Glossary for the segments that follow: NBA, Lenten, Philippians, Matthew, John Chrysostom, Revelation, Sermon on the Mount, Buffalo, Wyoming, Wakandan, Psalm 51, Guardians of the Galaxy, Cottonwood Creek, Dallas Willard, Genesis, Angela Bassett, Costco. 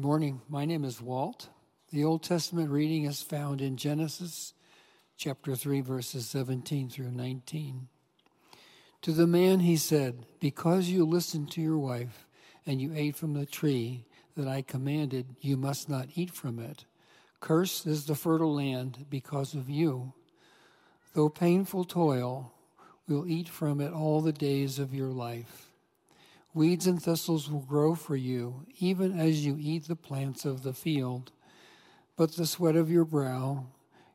Good morning. My name is Walt. The Old Testament reading is found in Genesis chapter 3, verses 17 through 19. To the man he said, because you listened to your wife and you ate from the tree that I commanded, you must not eat from it. Cursed is the fertile land because of you. Though painful toil, we'll eat from it all the days of your life. Weeds and thistles will grow for you, even as you eat the plants of the field. But the sweat of your brow,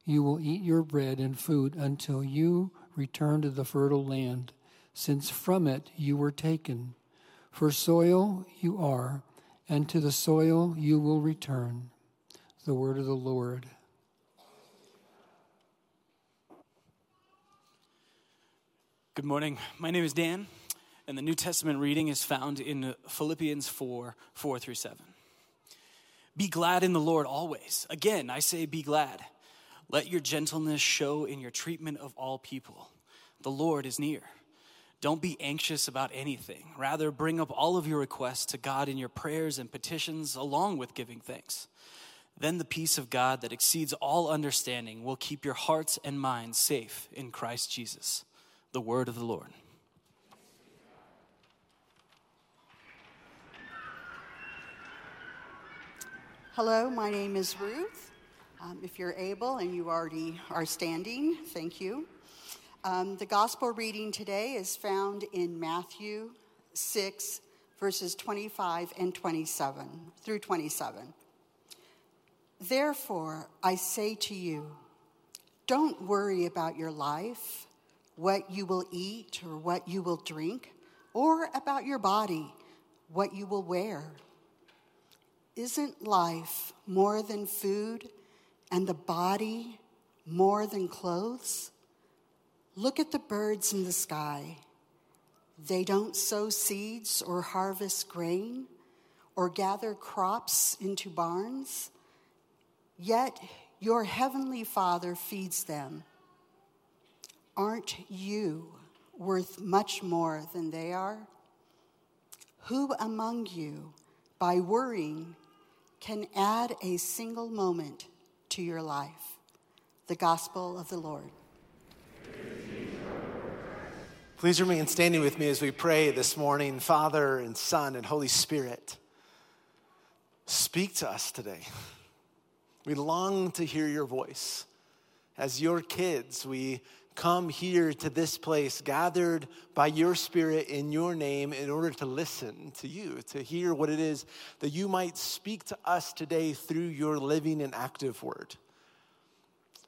you will eat your bread and food until you return to the fertile land, since from it you were taken. For soil you are, and to the soil you will return. The word of the Lord. Good morning. My name is Dan, and the New Testament reading is found in Philippians 4 through 7. Be glad in the Lord always. Again, I say be glad. Let your gentleness show in your treatment of all people. The Lord is near. Don't be anxious about anything. Rather, bring up all of your requests to God in your prayers and petitions, along with giving thanks. Then the peace of God that exceeds all understanding will keep your hearts and minds safe in Christ Jesus. The word of the Lord. Hello, my name is Ruth. If you're able, and you already are standing, thank you. The gospel reading today is found in Matthew 6, verses 25 and 27 through 27. Therefore, I say to you, don't worry about your life, what you will eat or what you will drink, or about your body, what you will wear. Isn't life more than food, and the body more than clothes? Look at the birds in the sky. They don't sow seeds or harvest grain or gather crops into barns, yet your heavenly Father feeds them. Aren't you worth much more than they are? Who among you, by worrying, can add a single moment to your life? The gospel of the Lord. Please remain standing with me as we pray this morning. Father and Son and Holy Spirit, speak to us today. We long to hear your voice. As your kids, we come here to this place, gathered by your Spirit in your name, in order to listen to you, to hear what it is that you might speak to us today through your living and active word.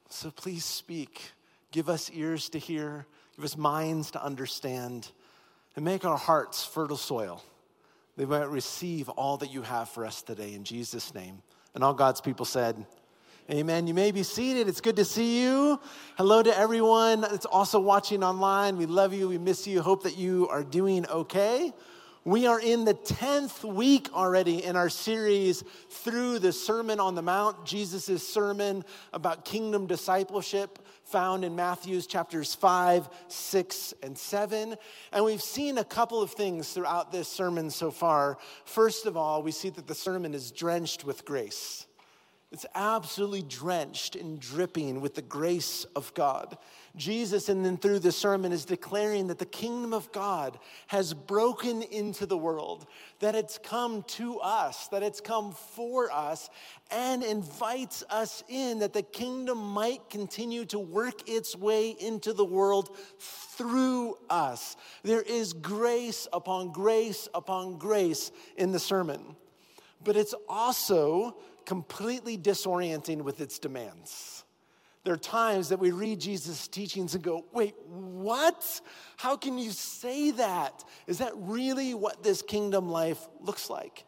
So please speak. Give us ears to hear. Give us minds to understand. And make our hearts fertile soil. They might receive all that you have for us today, in Jesus' name. And all God's people said, amen. You may be seated. It's good to see you. Hello to everyone that's also watching online. We love you. We miss you. Hope that you are doing okay. We are in the 10th week already in our series through the Sermon on the Mount, Jesus' sermon about kingdom discipleship found in Matthew chapters 5, 6, and 7. And we've seen a couple of things throughout this sermon so far. First of all, we see that the sermon is drenched with grace. It's absolutely drenched and dripping with the grace of God. Jesus, and then through the sermon, is declaring that the kingdom of God has broken into the world, that it's come to us, that it's come for us, and invites us in, that the kingdom might continue to work its way into the world through us. There is grace upon grace upon grace in the sermon. But it's also completely disorienting with its demands. There are times that we read Jesus' teachings and go, wait, what? How can you say that? Is that really what this kingdom life looks like?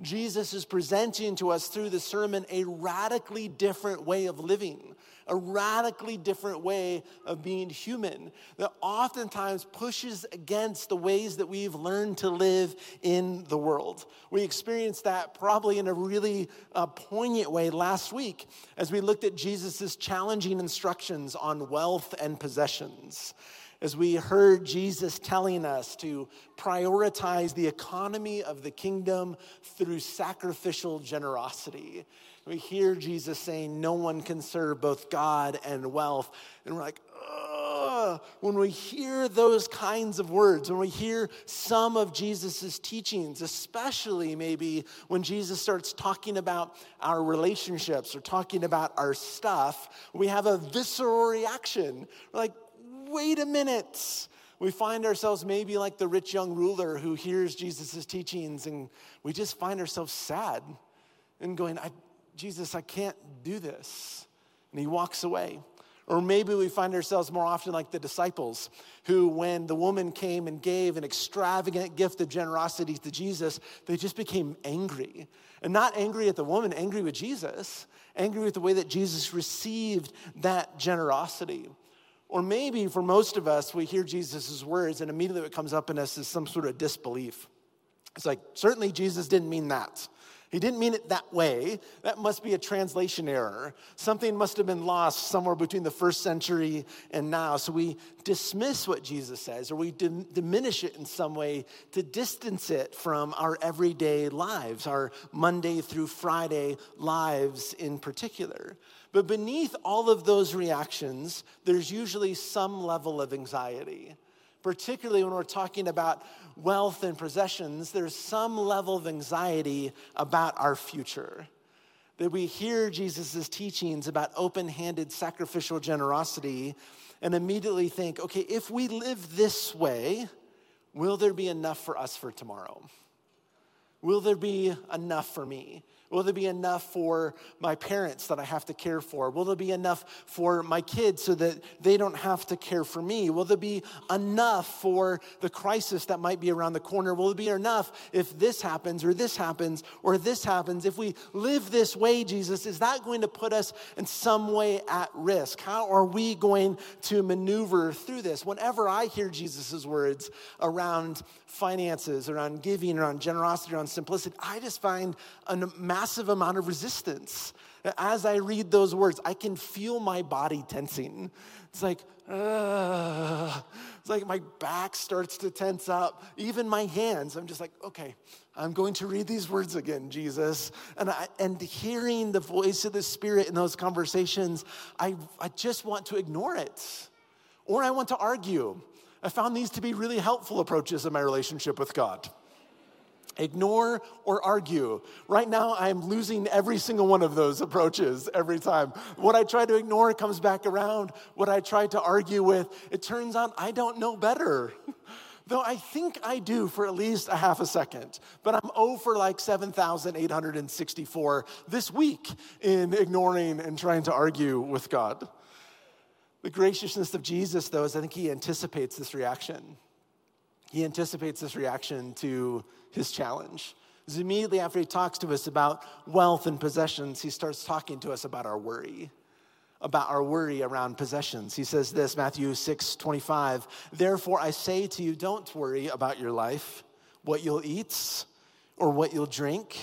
Jesus is presenting to us through the sermon a radically different way of living, a radically different way of being human that oftentimes pushes against the ways that we've learned to live in the world. We experienced that probably in a really poignant way last week as we looked at Jesus' challenging instructions on wealth and possessions. as we heard Jesus telling us to prioritize the economy of the kingdom through sacrificial generosity. We hear Jesus saying, no one can serve both God and wealth. And we're like, ugh. When we hear those kinds of words, when we hear some of Jesus's teachings, especially maybe when Jesus starts talking about our relationships or talking about our stuff, we have a visceral reaction. We're like, wait a minute. We find ourselves maybe like the rich young ruler who hears Jesus's teachings, and we just find ourselves sad and going, Jesus, I can't do this. And he walks away. Or maybe we find ourselves more often like the disciples who, when the woman came and gave an extravagant gift of generosity to Jesus, they just became angry. And not angry at the woman, angry with Jesus, angry with the way that Jesus received that generosity. Or maybe for most of us, we hear Jesus' words and immediately what comes up in us is some sort of disbelief. It's like, certainly Jesus didn't mean that. He didn't mean it that way. That must be a translation error. Something must have been lost somewhere between the first century and now. So we dismiss what Jesus says, or we diminish it in some way to distance it from our everyday lives, our Monday through Friday lives in particular. But beneath all of those reactions, there's usually some level of anxiety. Particularly when we're talking about wealth and possessions, there's some level of anxiety about our future. That we hear Jesus' teachings about open-handed sacrificial generosity and immediately think, okay, if we live this way, will there be enough for us for tomorrow? Will there be enough for me? Will there be enough for my parents that I have to care for? Will there be enough for my kids so that they don't have to care for me? Will there be enough for the crisis that might be around the corner? Will there be enough if this happens or this happens or this happens? If we live this way, Jesus, is that going to put us in some way at risk? How are we going to maneuver through this? Whenever I hear Jesus' words around finances, around giving, around generosity, around simplicity, I just find a massive amount of resistance. As I read those words, I can feel my body tensing. It's like, it's like my back starts to tense up. Even my hands, I'm just like, okay, I'm going to read these words again, Jesus. And hearing the voice of the Spirit in those conversations, I just want to ignore it. Or I want to argue. I found these to be really helpful approaches in my relationship with God. Ignore or argue. Right now, I'm losing every single one of those approaches every time. What I try to ignore comes back around. What I try to argue with, it turns out I don't know better. Though I think I do for at least a half a second. But I'm 0 for like 7,864 this week in ignoring and trying to argue with God. The graciousness of Jesus, though, is I think he anticipates this reaction. He anticipates this reaction to his challenge. Because immediately after he talks to us about wealth and possessions, he starts talking to us about our worry around possessions. He says this, Matthew 6:25, therefore I say to you, don't worry about your life, what you'll eat or what you'll drink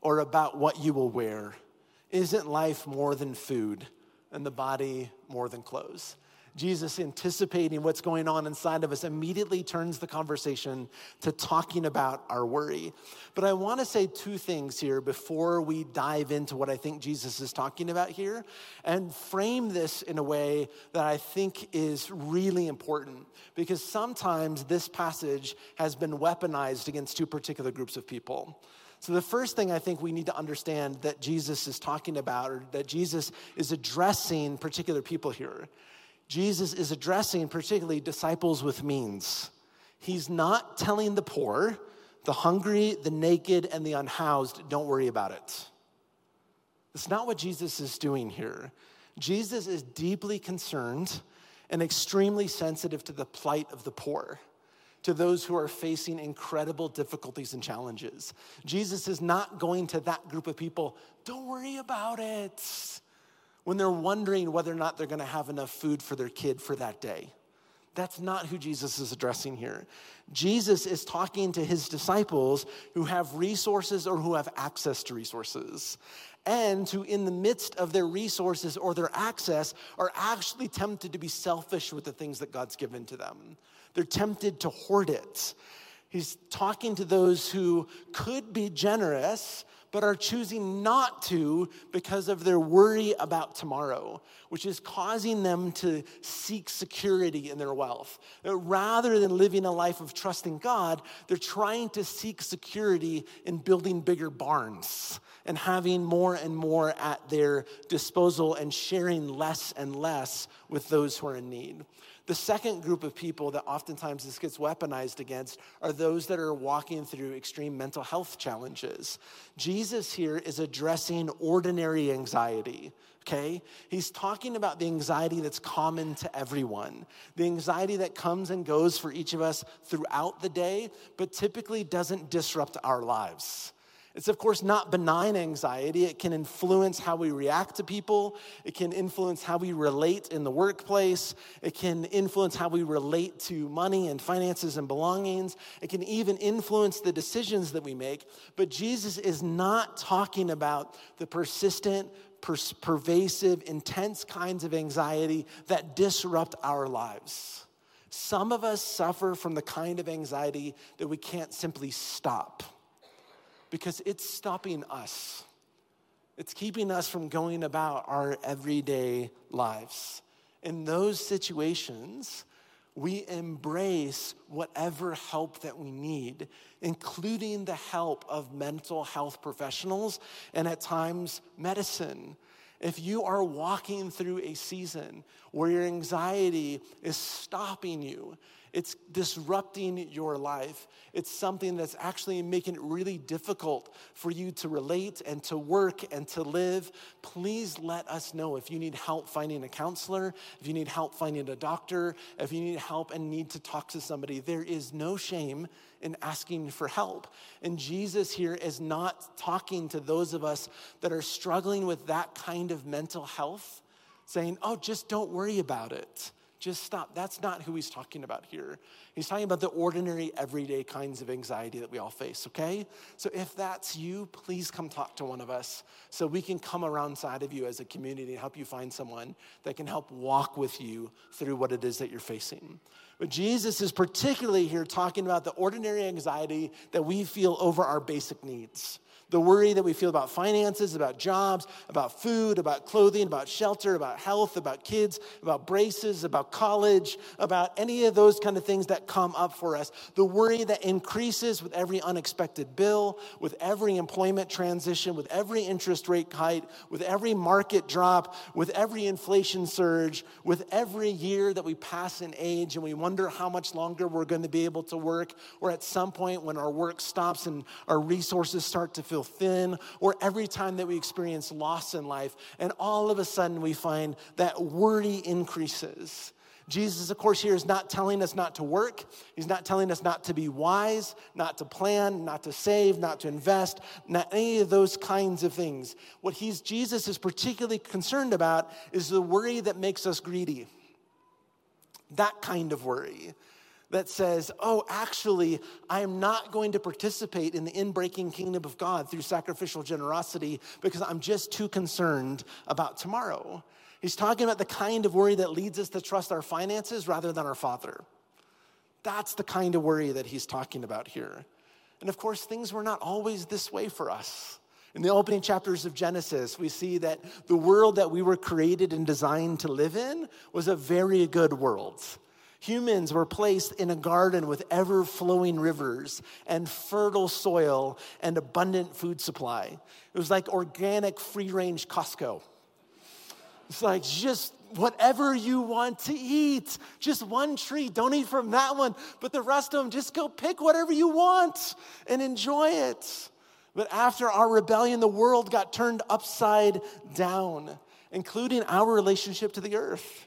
or about what you will wear. Isn't life more than food and the body more than clothes? Jesus, anticipating what's going on inside of us, immediately turns the conversation to talking about our worry. But I want to say two things here before we dive into what I think Jesus is talking about here and frame this in a way that I think is really important, because sometimes this passage has been weaponized against two particular groups of people. So the first thing I think we need to understand that Jesus is talking about, or that Jesus is addressing particular people here. Jesus is addressing particularly disciples with means. He's not telling the poor, the hungry, the naked, and the unhoused, don't worry about it. That's not what Jesus is doing here. Jesus is deeply concerned and extremely sensitive to the plight of the poor, to those who are facing incredible difficulties and challenges. Jesus is not going to that group of people, don't worry about it, when they're wondering whether or not they're going to have enough food for their kid for that day. That's not who Jesus is addressing here. Jesus is talking to his disciples who have resources or who have access to resources, and who in the midst of their resources or their access are actually tempted to be selfish with the things that God's given to them. They're tempted to hoard it. He's talking to those who could be generous, but are choosing not to because of their worry about tomorrow, which is causing them to seek security in their wealth. Rather than living a life of trusting God, they're trying to seek security in building bigger barns and having more and more at their disposal and sharing less and less with those who are in need. The second group of people that oftentimes this gets weaponized against are those that are walking through extreme mental health challenges. Jesus here is addressing ordinary anxiety, okay? He's talking about the anxiety that's common to everyone, the anxiety that comes and goes for each of us throughout the day, but typically doesn't disrupt our lives. It's, of course, not benign anxiety. It can influence how we react to people. It can influence how we relate in the workplace. It can influence how we relate to money and finances and belongings. It can even influence the decisions that we make. But Jesus is not talking about the persistent, pervasive, intense kinds of anxiety that disrupt our lives. Some of us suffer from the kind of anxiety that we can't simply stop, because it's stopping us. It's keeping us from going about our everyday lives. In those situations, we embrace whatever help that we need, including the help of mental health professionals and at times medicine. If you are walking through a season where your anxiety is stopping you, it's disrupting your life, it's something that's actually making it really difficult for you to relate and to work and to live, please let us know if you need help finding a counselor, if you need help finding a doctor, if you need help and need to talk to somebody. There is no shame in asking for help. And Jesus here is not talking to those of us that are struggling with that kind of mental health, saying, oh, just don't worry about it. Just stop. That's not who he's talking about here. He's talking about the ordinary, everyday kinds of anxiety that we all face, okay? So if that's you, please come talk to one of us so we can come alongside of you as a community and help you find someone that can help walk with you through what it is that you're facing. But Jesus is particularly here talking about the ordinary anxiety that we feel over our basic needs. The worry that we feel about finances, about jobs, about food, about clothing, about shelter, about health, about kids, about braces, about college, about any of those kind of things that come up for us. The worry that increases with every unexpected bill, with every employment transition, with every interest rate hike, with every market drop, with every inflation surge, with every year that we pass in age and we wonder how much longer we're going to be able to work, or at some point when our work stops and our resources start to fill thin, or every time that we experience loss in life, and all of a sudden we find that worry increases. Jesus, of course, here is not telling us not to work. He's not telling us not to be wise, not to plan, not to save, not to invest, not any of those kinds of things. What Jesus is particularly concerned about is the worry that makes us greedy. That kind of worry that says, oh, actually, I am not going to participate in the inbreaking kingdom of God through sacrificial generosity because I'm just too concerned about tomorrow. He's talking about the kind of worry that leads us to trust our finances rather than our Father. That's the kind of worry that he's talking about here. And of course, things were not always this way for us. In the opening chapters of Genesis, we see that the world that we were created and designed to live in was a very good world. Humans were placed in a garden with ever-flowing rivers and fertile soil and abundant food supply. It was like organic, free-range Costco. It's like just whatever you want to eat. Just one tree. Don't eat from that one. But the rest of them, just go pick whatever you want and enjoy it. But after our rebellion, the world got turned upside down, including our relationship to the earth,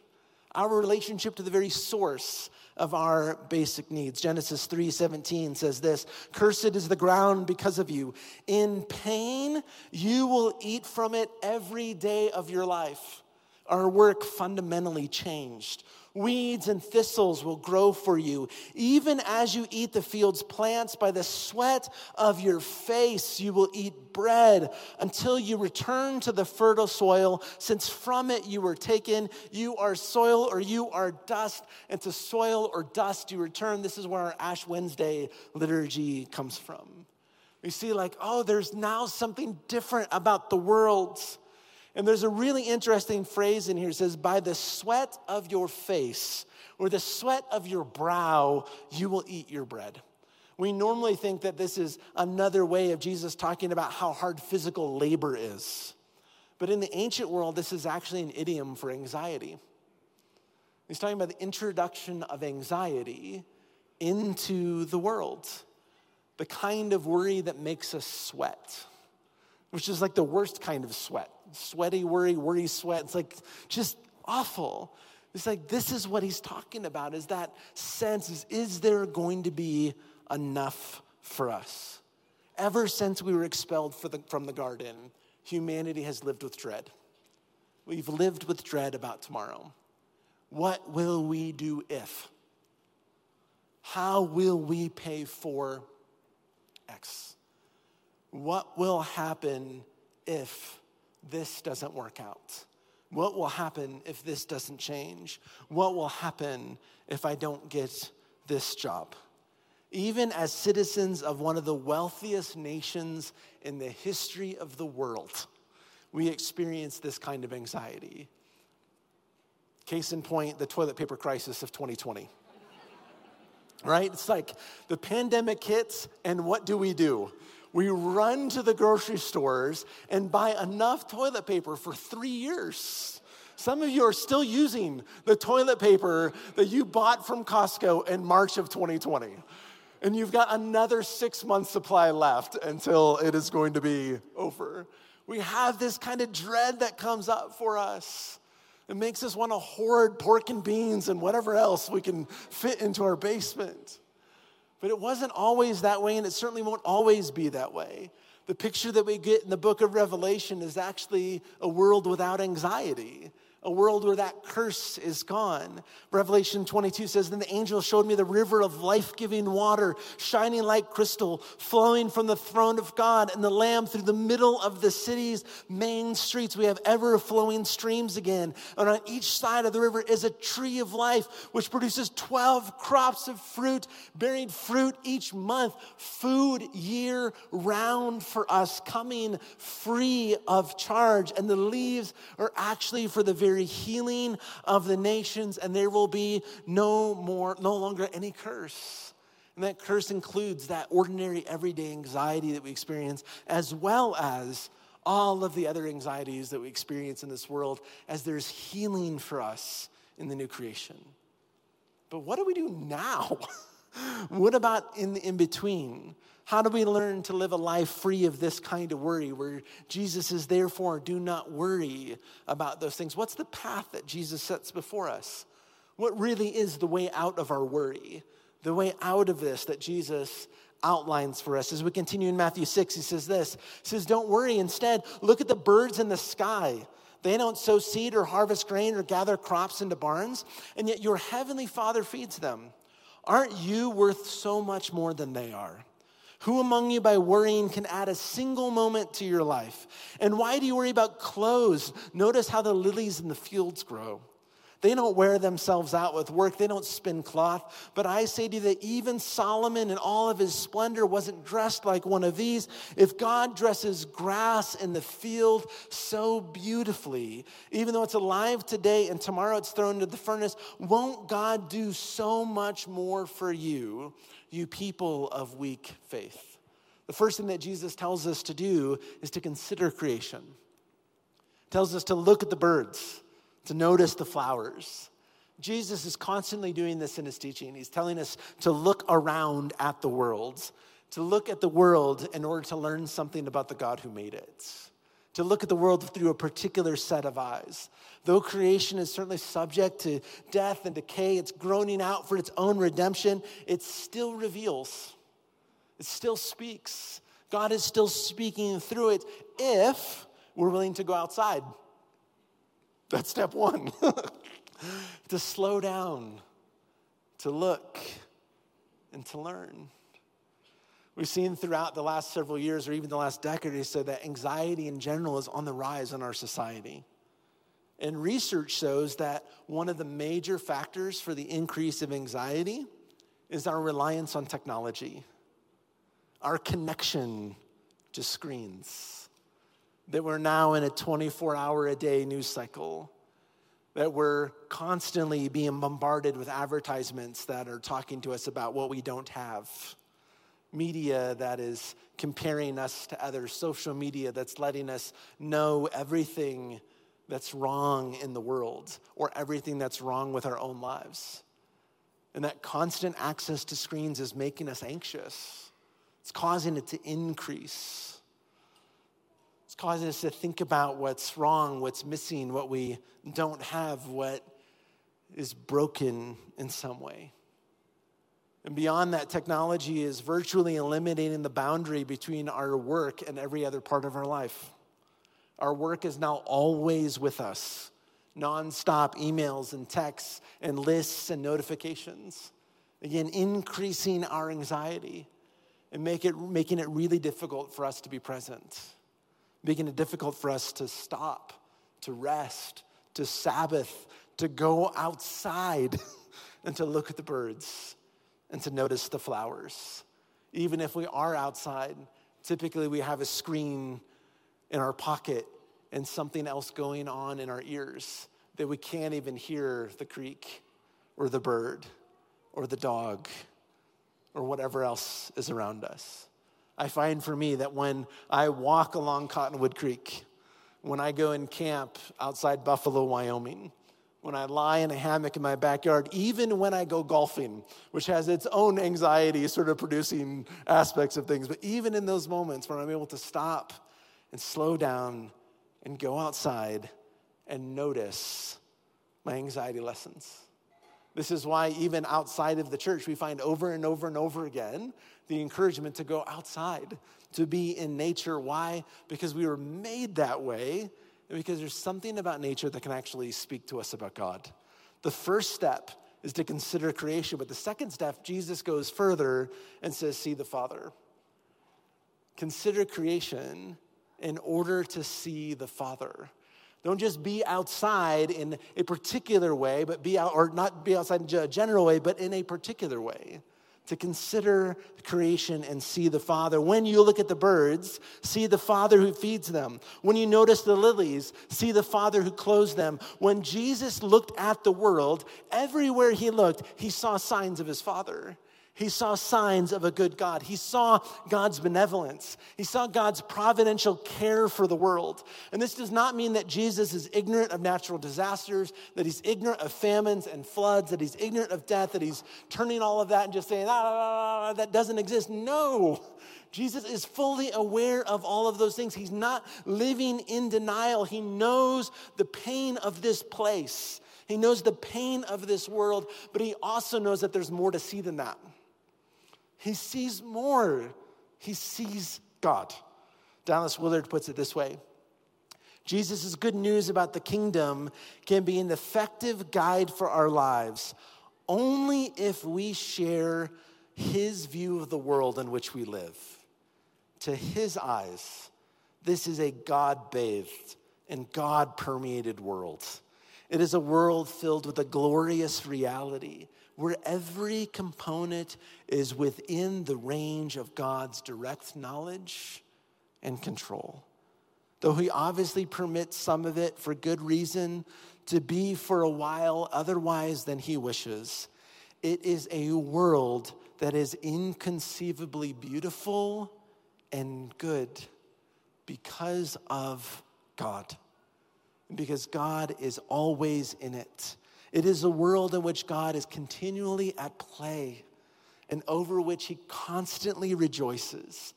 our relationship to the very source of our basic needs. Genesis 3:17 says this, "Cursed is the ground because of you. In pain, you will eat from it every day of your life. our work fundamentally changed. Weeds and thistles will grow for you. Even as you eat the field's plants, by the sweat of your face you will eat bread until you return to the fertile soil, since from it you were taken. You are soil, or you are dust, and to soil or dust you return. This is where our Ash Wednesday liturgy comes from. We see there's now something different about the world. And there's a really interesting phrase in here. It says, by the sweat of your face, or the sweat of your brow, you will eat your bread. We normally think that this is another way of Jesus talking about how hard physical labor is. But in the ancient world, this is actually an idiom for anxiety. He's talking about the introduction of anxiety into the world, the kind of worry that makes us sweat, which is the worst kind of sweat. Sweaty worry, worry sweat. It's just awful. It's this is what he's talking about, is that sense is there going to be enough for us? Ever since we were expelled from the garden, humanity has lived with dread. We've lived with dread about tomorrow. What will we do if? How will we pay for X? What will happen if this doesn't work out? What will happen if this doesn't change? What will happen if I don't get this job? Even as citizens of one of the wealthiest nations in the history of the world, we experience this kind of anxiety. Case in point, the toilet paper crisis of 2020. Right? It's the pandemic hits, and what do? We run to the grocery stores and buy enough toilet paper for 3 years. Some of you are still using the toilet paper that you bought from Costco in March of 2020. And you've got another 6 months supply left until it is going to be over. We have this kind of dread that comes up for us. It makes us want to hoard pork and beans and whatever else we can fit into our basement. But it wasn't always that way, and it certainly won't always be that way. The picture that we get in the book of Revelation is actually a world without anxiety, a world where that curse is gone. Revelation 22 says, then the angel showed me the river of life-giving water, shining like crystal, flowing from the throne of God and the Lamb through the middle of the city's main streets. We have ever-flowing streams again. And on each side of the river is a tree of life, which produces 12 crops of fruit, bearing fruit each month, food year round for us, coming free of charge. And the leaves are actually for the very healing of the nations, and there will be no longer any curse. And that curse includes that ordinary everyday anxiety that we experience, as well as all of the other anxieties that we experience in this world, as there's healing for us in the new creation. But what do we do now? What about in the in-between? How do we learn to live a life free of this kind of worry, where Jesus is, therefore, do not worry about those things? What's the path that Jesus sets before us? What really is the way out of our worry? The way out of this that Jesus outlines for us. As we continue in Matthew 6, he says this. He says, don't worry. Instead, look at the birds in the sky. They don't sow seed or harvest grain or gather crops into barns, and yet your heavenly Father feeds them. Aren't you worth so much more than they are? Who among you by worrying can add a single moment to your life? And why do you worry about clothes? Notice how the lilies in the fields grow. They don't wear themselves out with work. They don't spin cloth. But I say to you that even Solomon in all of his splendor wasn't dressed like one of these. If God dresses grass in the field so beautifully, even though it's alive today and tomorrow it's thrown into the furnace, won't God do so much more for you, you people of weak faith? The first thing that Jesus tells us to do is to consider creation. He tells us to look at the birds, to notice the flowers. Jesus is constantly doing this in his teaching. He's telling us to look around at the world, to look at the world in order to learn something about the God who made it, to look at the world through a particular set of eyes. Though creation is certainly subject to death and decay, it's groaning out for its own redemption, it still reveals, it still speaks. God is still speaking through it if we're willing to go outside. That's step one. To slow down, to look, and to learn. We've seen throughout the last several years, or even the last decade or so, that anxiety in general is on the rise in our society. And research shows that one of the major factors for the increase of anxiety is our reliance on technology, our connection to screens, that we're now in a 24-hour-a-day news cycle, that we're constantly being bombarded with advertisements that are talking to us about what we don't have, media that is comparing us to others, social media that's letting us know everything that's wrong in the world or everything that's wrong with our own lives. And that constant access to screens is making us anxious. It's causing it to increase. It's causing us to think about what's wrong, what's missing, what we don't have, what is broken in some way. And beyond that, technology is virtually eliminating the boundary between our work and every other part of our life. Our work is now always with us, nonstop emails and texts and lists and notifications. Again, increasing our anxiety and making it really difficult for us to be present, making it difficult for us to stop, to rest, to Sabbath, to go outside and to look at the birds and to notice the flowers. Even if we are outside, typically we have a screen in our pocket and something else going on in our ears that we can't even hear the creek or the bird or the dog or whatever else is around us. I find for me that when I walk along Cottonwood Creek, when I go and camp outside Buffalo, Wyoming, when I lie in a hammock in my backyard, even when I go golfing, which has its own anxiety sort of producing aspects of things, but even in those moments when I'm able to stop and slow down and go outside and notice, my anxiety lessens. This is why even outside of the church, we find over and over and over again the encouragement to go outside, to be in nature. Why? Because we were made that way. Because there's something about nature that can actually speak to us about God. The first step is to consider creation, but the second step, Jesus goes further and says, see the Father. Consider creation in order to see the Father. Don't just be outside in a particular way, but not be outside in a general way, but in a particular way. To consider creation and see the Father. When you look at the birds, see the Father who feeds them. When you notice the lilies, see the Father who clothes them. When Jesus looked at the world, everywhere he looked, he saw signs of his Father. He saw signs of a good God. He saw God's benevolence. He saw God's providential care for the world. And this does not mean that Jesus is ignorant of natural disasters, that he's ignorant of famines and floods, that he's ignorant of death, that he's turning all of that and just saying, that doesn't exist. No, Jesus is fully aware of all of those things. He's not living in denial. He knows the pain of this place. He knows the pain of this world, but he also knows that there's more to see than that. He sees more. He sees God. Dallas Willard puts it this way. Jesus' good news about the kingdom can be an effective guide for our lives only if we share his view of the world in which we live. To his eyes, this is a God-bathed and God-permeated world. It is a world filled with a glorious reality where every component is within the range of God's direct knowledge and control. Though he obviously permits some of it for good reason to be for a while otherwise than he wishes, it is a world that is inconceivably beautiful and good because of God. Because God is always in it. It is a world in which God is continually at play and over which he constantly rejoices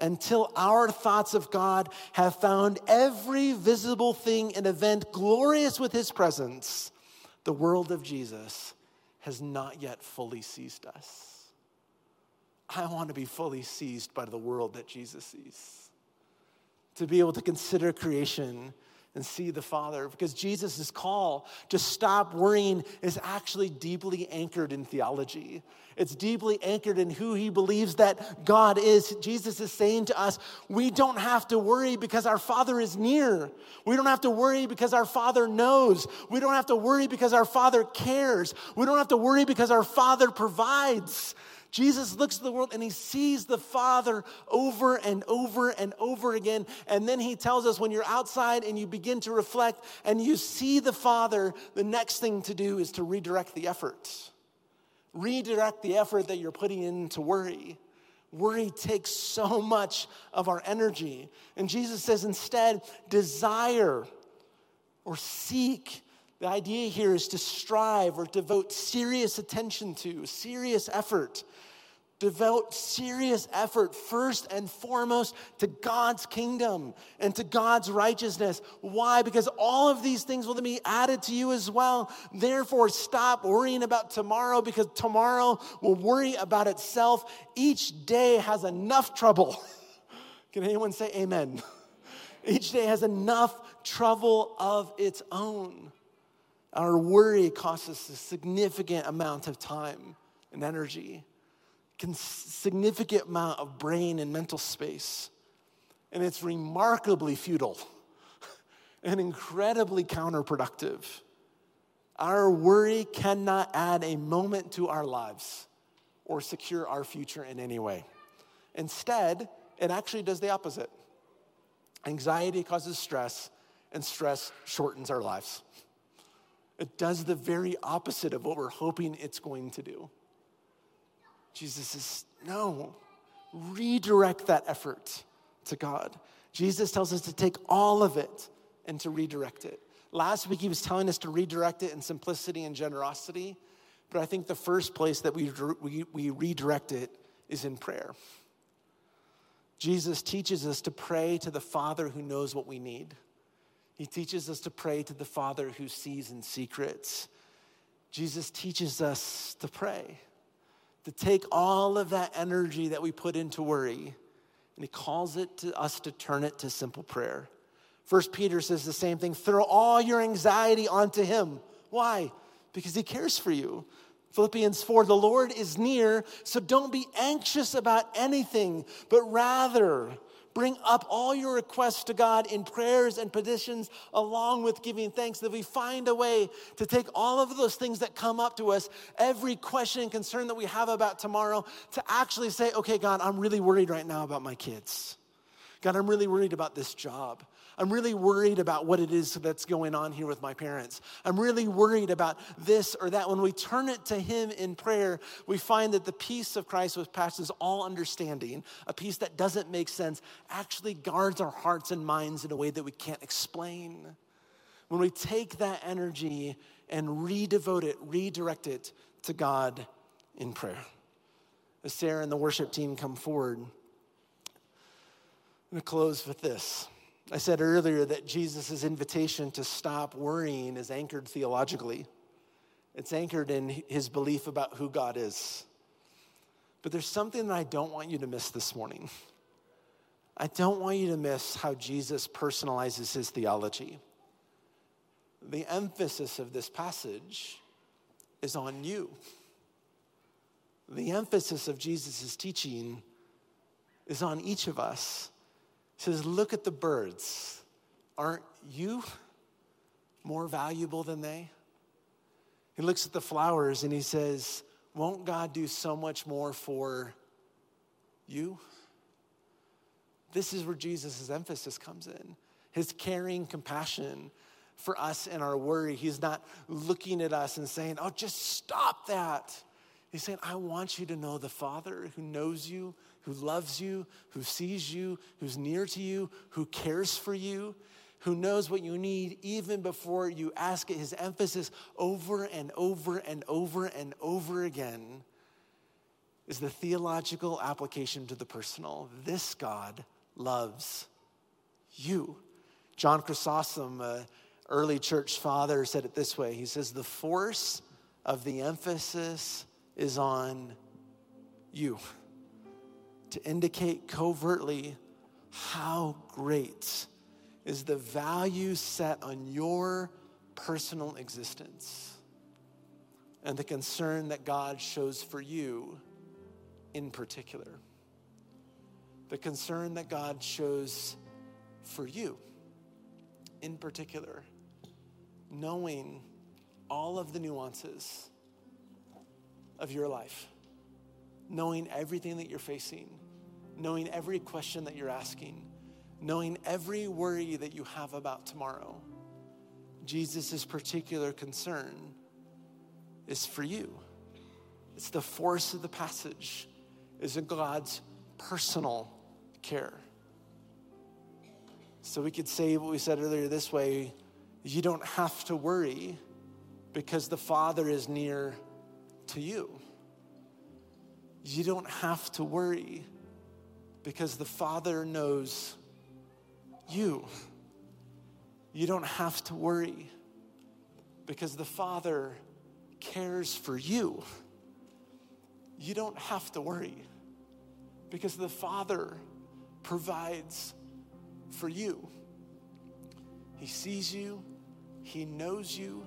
until our thoughts of God have found every visible thing and event glorious with his presence. The world of Jesus has not yet fully seized us. I want to be fully seized by the world that Jesus sees. To be able to consider creation and see the Father, because Jesus' call to stop worrying is actually deeply anchored in theology. It's deeply anchored in who he believes that God is. Jesus is saying to us, we don't have to worry because our Father is near. We don't have to worry because our Father knows. We don't have to worry because our Father cares. We don't have to worry because our Father provides. Jesus looks at the world and he sees the Father over and over and over again. And then he tells us, when you're outside and you begin to reflect and you see the Father, the next thing to do is to redirect the effort. Redirect the effort that you're putting into worry. Worry takes so much of our energy. And Jesus says instead, desire or seek. The idea here is to strive or devote serious attention to, serious effort. Devote serious effort first and foremost to God's kingdom and to God's righteousness. Why? Because all of these things will then be added to you as well. Therefore, stop worrying about tomorrow, because tomorrow will worry about itself. Each day has enough trouble. Can anyone say amen? Each day has enough trouble of its own. Our worry costs us a significant amount of time and energy, significant amount of brain and mental space. And it's remarkably futile and incredibly counterproductive. Our worry cannot add a moment to our lives or secure our future in any way. Instead, it actually does the opposite. Anxiety causes stress, and stress shortens our lives. It does the very opposite of what we're hoping it's going to do. Jesus says, no, redirect that effort to God. Jesus tells us to take all of it and to redirect it. Last week, he was telling us to redirect it in simplicity and generosity, but I think the first place that we redirect it is in prayer. Jesus teaches us to pray to the Father who knows what we need. He teaches us to pray to the Father who sees in secrets. Jesus teaches us to pray, to take all of that energy that we put into worry, and he calls it to us to turn it to simple prayer. 1 Peter says the same thing. Throw all your anxiety onto him. Why? Because he cares for you. Philippians 4, the Lord is near, so don't be anxious about anything, but rather bring up all your requests to God in prayers and petitions, along with giving thanks, that we find a way to take all of those things that come up to us, every question and concern that we have about tomorrow, to actually say, okay, God, I'm really worried right now about my kids. God, I'm really worried about this job. I'm really worried about what it is that's going on here with my parents. I'm really worried about this or that. When we turn it to him in prayer, we find that the peace of Christ, which passes all understanding, a peace that doesn't make sense, actually guards our hearts and minds in a way that we can't explain. When we take that energy and redirect it to God in prayer. As Sarah and the worship team come forward, I'm going to close with this. I said earlier that Jesus' invitation to stop worrying is anchored theologically. It's anchored in his belief about who God is. But there's something that I don't want you to miss this morning. I don't want you to miss how Jesus personalizes his theology. The emphasis of this passage is on you. The emphasis of Jesus' teaching is on each of us. He says, look at the birds. Aren't you more valuable than they? He looks at the flowers and he says, won't God do so much more for you? This is where Jesus' emphasis comes in. His caring compassion for us and our worry. He's not looking at us and saying, oh, just stop that. He's saying, I want you to know the Father who knows you, who loves you, who sees you, who's near to you, who cares for you, who knows what you need even before you ask it. His emphasis over and over and over and over again is the theological application to the personal. This God loves you. John Chrysostom, an early church father, said it this way. He says, the force of the emphasis is on you, to indicate covertly how great is the value set on your personal existence and the concern that God shows for you in particular. The concern that God shows for you in particular, knowing all of the nuances of your life, knowing everything that you're facing, knowing every question that you're asking, knowing every worry that you have about tomorrow. Jesus' particular concern is for you. It's the force of the passage, is in God's personal care. So we could say what we said earlier this way: you don't have to worry because the Father is near to you. You don't have to worry because the Father knows you. You don't have to worry because the Father cares for you. You don't have to worry because the Father provides for you. He sees you. He knows you.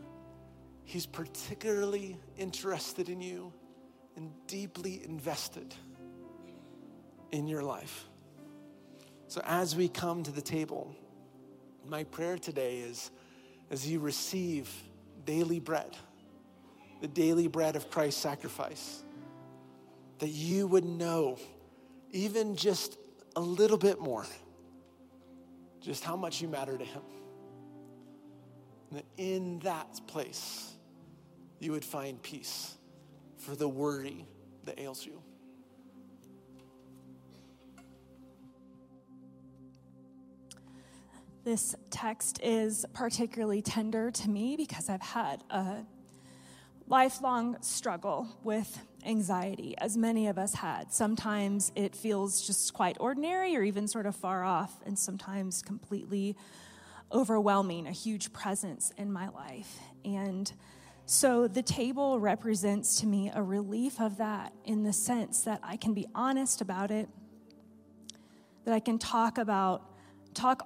He's particularly interested in you and deeply invested in your life. So as we come to the table, my prayer today is, as you receive daily bread, the daily bread of Christ's sacrifice, that you would know even just a little bit more just how much you matter to him. And that in that place, you would find peace for the worry that ails you. This text is particularly tender to me because I've had a lifelong struggle with anxiety, as many of us had. Sometimes it feels just quite ordinary or even sort of far off, and sometimes completely overwhelming, a huge presence in my life. And so the table represents to me a relief of that, in the sense that I can be honest about it, that I can talk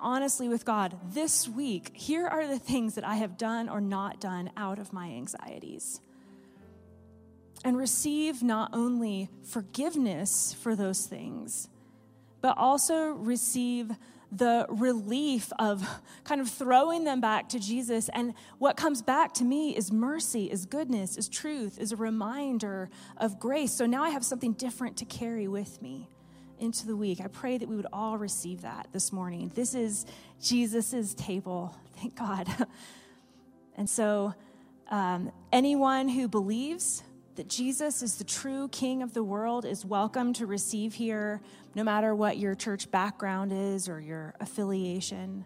honestly with God this week. Here are the things that I have done or not done out of my anxieties. And receive not only forgiveness for those things, but also receive the relief of kind of throwing them back to Jesus. And what comes back to me is mercy, is goodness, is truth, is a reminder of grace. So now I have something different to carry with me into the week. I pray that we would all receive that this morning. This is Jesus's table, thank God. And so anyone who believes that Jesus is the true King of the world is welcome to receive here, no matter what your church background is or your affiliation.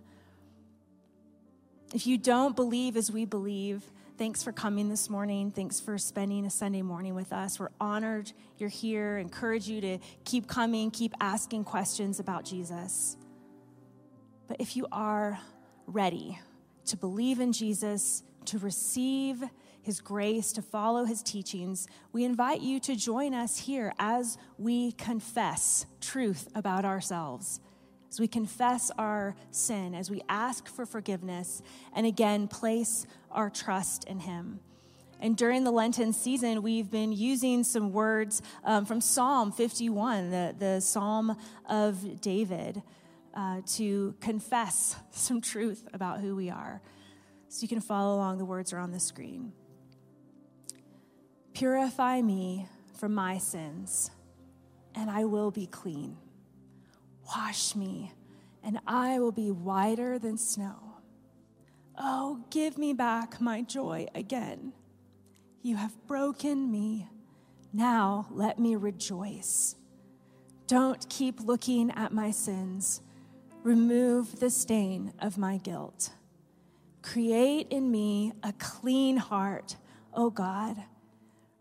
If you don't believe as we believe, thanks for coming this morning. Thanks for spending a Sunday morning with us. We're honored you're here. Encourage you to keep coming, keep asking questions about Jesus. But if you are ready to believe in Jesus, to receive his grace, to follow his teachings, we invite you to join us here as we confess truth about ourselves, as we confess our sin, as we ask for forgiveness, and again, place our trust in him. And during the Lenten season, we've been using some words from Psalm 51, the Psalm of David, to confess some truth about who we are. So you can follow along. The words are on the screen. Purify me from my sins, and I will be clean. Wash me, and I will be whiter than snow. Oh, give me back my joy again. You have broken me. Now let me rejoice. Don't keep looking at my sins. Remove the stain of my guilt. Create in me a clean heart, O God.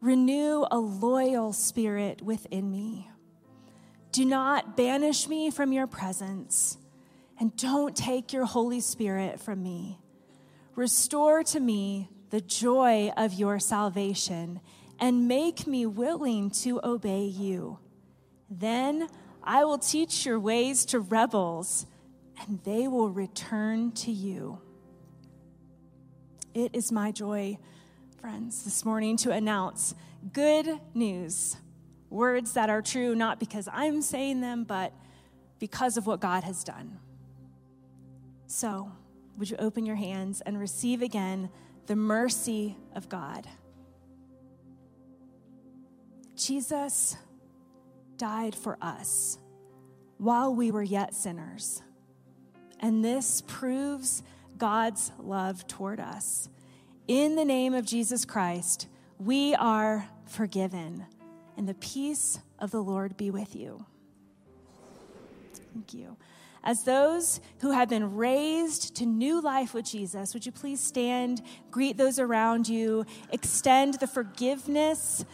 Renew a loyal spirit within me. Do not banish me from your presence, and don't take your Holy Spirit from me. Restore to me the joy of your salvation, and make me willing to obey you. Then I will teach your ways to rebels, and they will return to you. It is my joy, friends, this morning to announce good news, words that are true, not because I'm saying them, but because of what God has done. So, would you open your hands and receive again the mercy of God? Jesus died for us while we were yet sinners. And this proves God's love toward us. In the name of Jesus Christ, we are forgiven. And the peace of the Lord be with you. Thank you. As those who have been raised to new life with Jesus, would you please stand, greet those around you, extend the forgiveness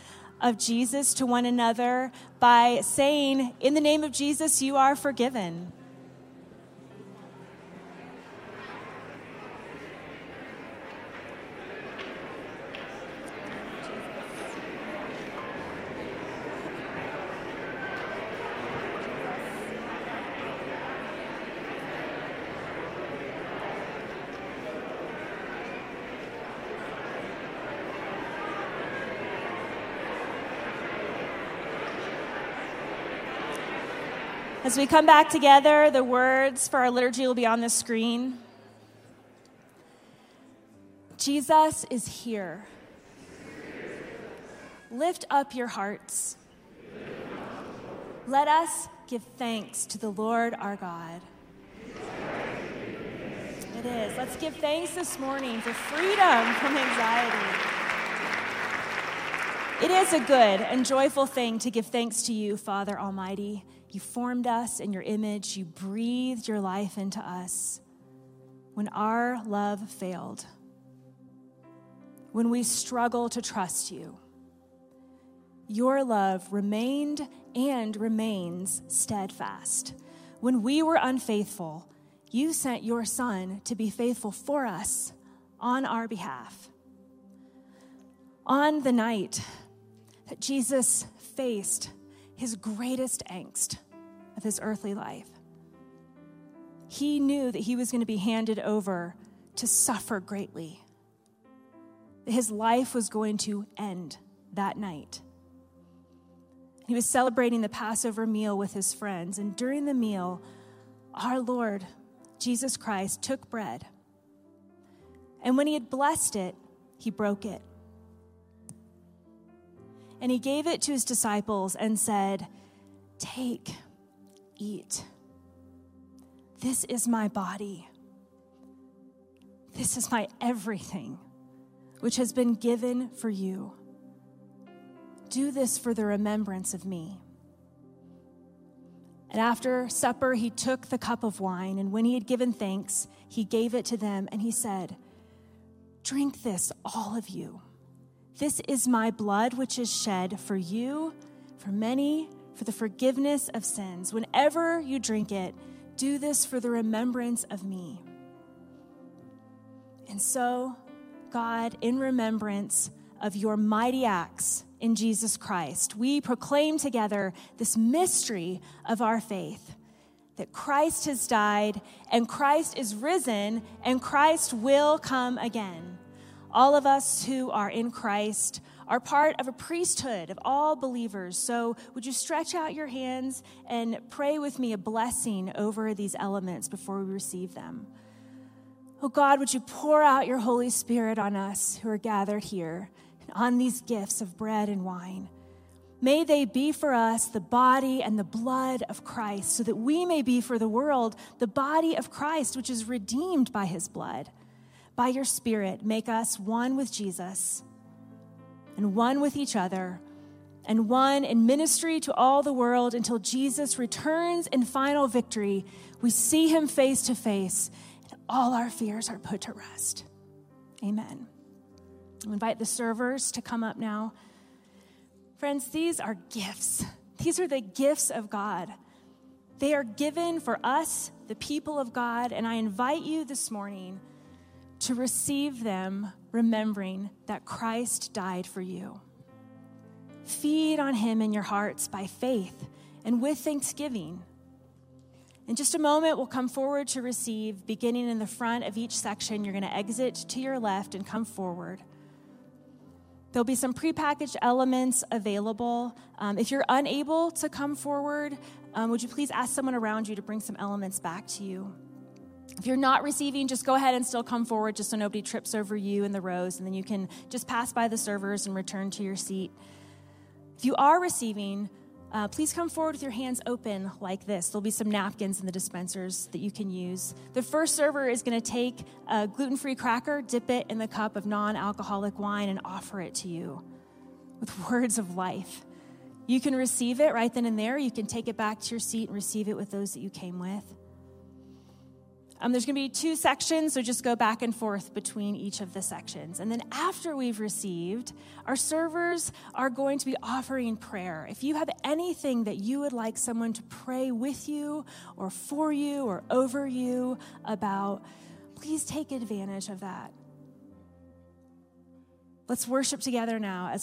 of Jesus to one another by saying, in the name of Jesus, you are forgiven. As we come back together, the words for our liturgy will be on the screen. Jesus is here. Lift up your hearts. Let us give thanks to the Lord our God. It is. Let's give thanks this morning for freedom from anxiety. It is a good and joyful thing to give thanks to you, Father Almighty. You formed us in your image. You breathed your life into us. When our love failed, when we struggle to trust you, your love remained and remains steadfast. When we were unfaithful, you sent your Son to be faithful for us on our behalf. On the night that Jesus faced his greatest angst of his earthly life, he knew that he was going to be handed over to suffer greatly. His life was going to end that night. He was celebrating the Passover meal with his friends, and during the meal, our Lord Jesus Christ took bread, and when he had blessed it, he broke it. And he gave it to his disciples and said, "Take, eat. This is my body. This is my everything, which has been given for you. Do this for the remembrance of me." And after supper, he took the cup of wine, and when he had given thanks, he gave it to them, and he said, "Drink this, all of you. This is my blood, which is shed for you, for many, for the forgiveness of sins. Whenever you drink it, do this for the remembrance of me." And so, God, in remembrance of your mighty acts in Jesus Christ, we proclaim together this mystery of our faith, that Christ has died, and Christ is risen, and Christ will come again. All of us who are in Christ are part of a priesthood of all believers. So would you stretch out your hands and pray with me a blessing over these elements before we receive them? Oh God, would you pour out your Holy Spirit on us who are gathered here and on these gifts of bread and wine. May they be for us the body and the blood of Christ, so that we may be for the world the body of Christ, which is redeemed by his blood. By your Spirit, make us one with Jesus and one with each other and one in ministry to all the world until Jesus returns in final victory. We see him face to face and all our fears are put to rest. Amen. I invite the servers to come up now. Friends, these are gifts. These are the gifts of God. They are given for us, the people of God, and I invite you this morning to receive them, remembering that Christ died for you. Feed on him in your hearts by faith and with thanksgiving. In just a moment, we'll come forward to receive. Beginning in the front of each section, you're going to exit to your left and come forward. There'll be some prepackaged elements available. If you're unable to come forward, would you please ask someone around you to bring some elements back to you? If you're not receiving, just go ahead and still come forward just so nobody trips over you in the rows, and then you can just pass by the servers and return to your seat. If you are receiving, please come forward with your hands open like this. There'll be some napkins in the dispensers that you can use. The first server is going to take a gluten-free cracker, dip it in the cup of non-alcoholic wine, and offer it to you with words of life. You can receive it right then and there. You can take it back to your seat and receive it with those that you came with. There's going to be two sections, so just go back and forth between each of the sections. And then after we've received, our servers are going to be offering prayer. If you have anything that you would like someone to pray with you or for you or over you about, please take advantage of that. Let's worship together now as we